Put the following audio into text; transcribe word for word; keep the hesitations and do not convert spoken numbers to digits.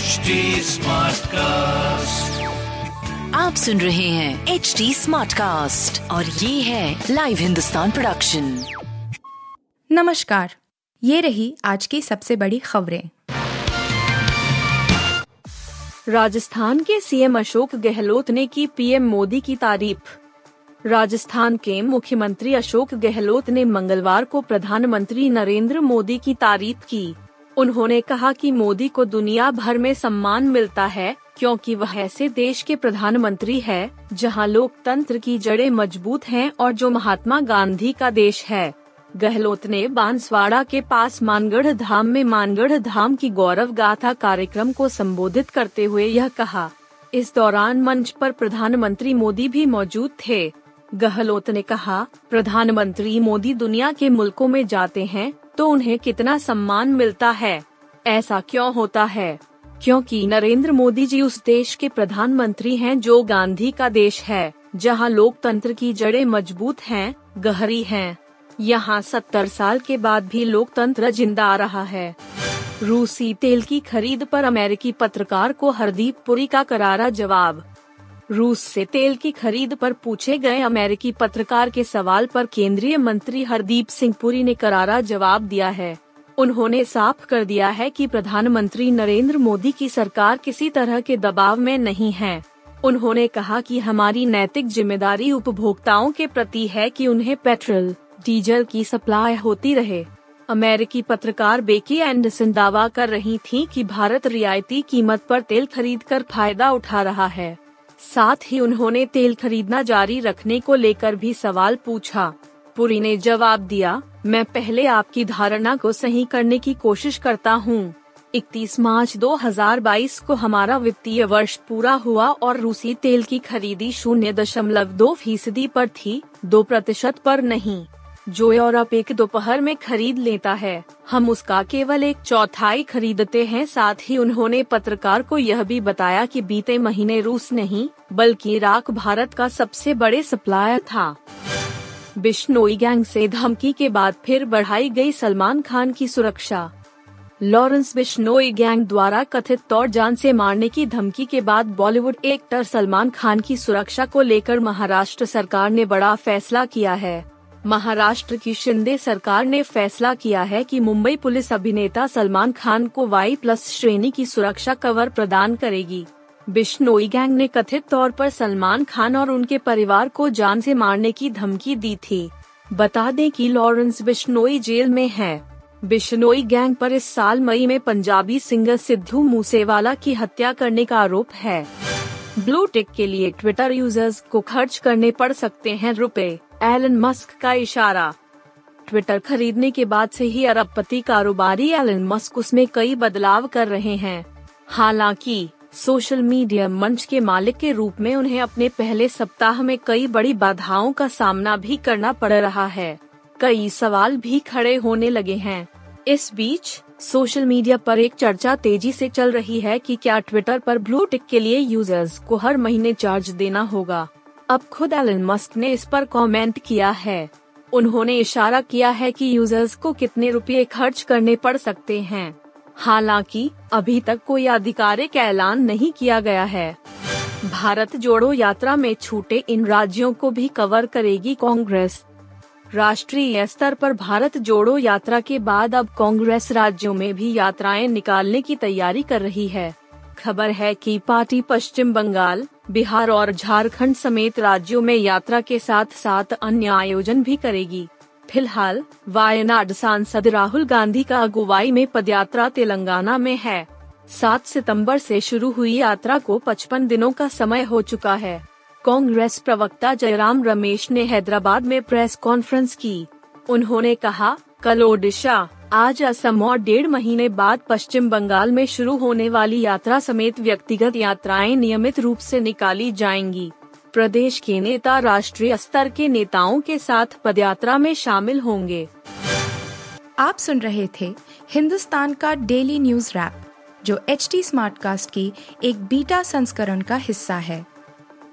H D smart cast. आप सुन रहे हैं एच डी स्मार्ट कास्ट और ये है लाइव हिंदुस्तान प्रोडक्शन। नमस्कार, ये रही आज की सबसे बड़ी खबरें। राजस्थान के सीएम अशोक गहलोत ने की पीएम मोदी की तारीफ। राजस्थान के मुख्यमंत्री अशोक गहलोत ने मंगलवार को प्रधानमंत्री नरेंद्र मोदी की तारीफ की। उन्होंने कहा कि मोदी को दुनिया भर में सम्मान मिलता है क्योंकि वह ऐसे देश के प्रधानमंत्री है जहां लोकतंत्र की जड़ें मजबूत हैं और जो महात्मा गांधी का देश है। गहलोत ने बांसवाड़ा के पास मानगढ़ धाम में मानगढ़ धाम की गौरव गाथा कार्यक्रम को संबोधित करते हुए यह कहा। इस दौरान मंच पर प्रधानमंत्री मोदी भी मौजूद थे। गहलोत ने कहा, प्रधानमंत्री मोदी दुनिया के मुल्कों में जाते हैं तो उन्हें कितना सम्मान मिलता है। ऐसा क्यों होता है? क्योंकि नरेंद्र मोदी जी उस देश के प्रधानमंत्री हैं जो गांधी का देश है, जहां लोकतंत्र की जड़ें मजबूत हैं, गहरी हैं। यहां सत्तर साल के बाद भी लोकतंत्र जिंदा आ रहा है। रूसी तेल की खरीद पर अमेरिकी पत्रकार को हरदीप पुरी का करारा जवाब। रूस से तेल की खरीद पर पूछे गए अमेरिकी पत्रकार के सवाल पर केंद्रीय मंत्री हरदीप सिंह पुरी ने करारा जवाब दिया है। उन्होंने साफ कर दिया है कि प्रधानमंत्री नरेंद्र मोदी की सरकार किसी तरह के दबाव में नहीं है। उन्होंने कहा कि हमारी नैतिक जिम्मेदारी उपभोक्ताओं के प्रति है कि उन्हें पेट्रोल, डीजल की सप्लाई होती रहे। अमेरिकी पत्रकार बेकी एंडसन दावा कर रही थीं कि भारत रियायती कीमत पर तेल खरीदकर फायदा उठा रहा है। साथ ही उन्होंने तेल खरीदना जारी रखने को लेकर भी सवाल पूछा। पुरी ने जवाब दिया, मैं पहले आपकी धारणा को सही करने की कोशिश करता हूँ। इकतीस मार्च दो हज़ार बाईस को हमारा वित्तीय वर्ष पूरा हुआ और रूसी तेल की खरीदी शून्य दशमलव दो फीसदी पर थी, दो प्रतिशत पर नहीं। जो यूरोप एक दोपहर में खरीद लेता है, हम उसका केवल एक चौथाई खरीदते हैं। साथ ही उन्होंने पत्रकार को यह भी बताया कि बीते महीने रूस नहीं बल्कि इराक भारत का सबसे बड़े सप्लायर था। बिश्नोई गैंग से धमकी के बाद फिर बढ़ाई गई सलमान खान की सुरक्षा। लॉरेंस बिश्नोई गैंग द्वारा कथित तौर जान से मारने की धमकी के बाद बॉलीवुड एक्टर सलमान खान की सुरक्षा को लेकर महाराष्ट्र सरकार ने बड़ा फैसला किया है। महाराष्ट्र की शिंदे सरकार ने फैसला किया है कि मुंबई पुलिस अभिनेता सलमान खान को वाई प्लस श्रेणी की सुरक्षा कवर प्रदान करेगी। बिश्नोई गैंग ने कथित तौर पर सलमान खान और उनके परिवार को जान से मारने की धमकी दी थी। बता दें कि लॉरेंस बिश्नोई जेल में है। बिश्नोई गैंग पर इस साल मई में पंजाबी सिंगर सिद्धू मूसेवाला की हत्या करने का आरोप है। ब्लू टिक के लिए ट्विटर यूजर्स को खर्च करने पड़ सकते हैं रुपए, एलन मस्क का इशारा। ट्विटर खरीदने के बाद से ही अरबपति कारोबारी एलन मस्क उसमें कई बदलाव कर रहे हैं। हालांकि सोशल मीडिया मंच के मालिक के रूप में उन्हें अपने पहले सप्ताह में कई बड़ी बाधाओं का सामना भी करना पड़ रहा है। कई सवाल भी खड़े होने लगे हैं। इस बीच सोशल मीडिया पर एक चर्चा तेजी से चल रही है कि क्या ट्विटर पर ब्लू टिक के लिए यूजर्स को हर महीने चार्ज देना होगा। अब खुद एलन मस्क ने इस पर कमेंट किया है। उन्होंने इशारा किया है कि यूजर्स को कितने रुपये खर्च करने पड़ सकते हैं। हालांकि अभी तक कोई आधिकारिक ऐलान नहीं किया गया है। भारत जोड़ो यात्रा में छूटे इन राज्यों को भी कवर करेगी कांग्रेस। राष्ट्रीय स्तर पर भारत जोड़ो यात्रा के बाद अब कांग्रेस राज्यों में भी यात्राएं निकालने की तैयारी कर रही है। खबर है कि पार्टी पश्चिम बंगाल, बिहार और झारखंड समेत राज्यों में यात्रा के साथ साथ अन्य आयोजन भी करेगी। फिलहाल वायनाड सांसद राहुल गांधी का अगुवाई में पदयात्रा तेलंगाना में है। सात सितंबर से शुरू हुई यात्रा को पचपन दिनों का समय हो चुका है। कांग्रेस प्रवक्ता जयराम रमेश ने हैदराबाद में प्रेस कॉन्फ्रेंस की। उन्होंने कहा, कल ओडिशा, आज असम और डेढ़ महीने बाद पश्चिम बंगाल में शुरू होने वाली यात्रा समेत व्यक्तिगत यात्राएं नियमित रूप से निकाली जाएंगी। प्रदेश के नेता राष्ट्रीय स्तर के नेताओं के साथ पदयात्रा में शामिल होंगे। आप सुन रहे थे हिंदुस्तान का डेली न्यूज रैप, जो एच डी स्मार्ट कास्ट की एक बीटा संस्करण का हिस्सा है।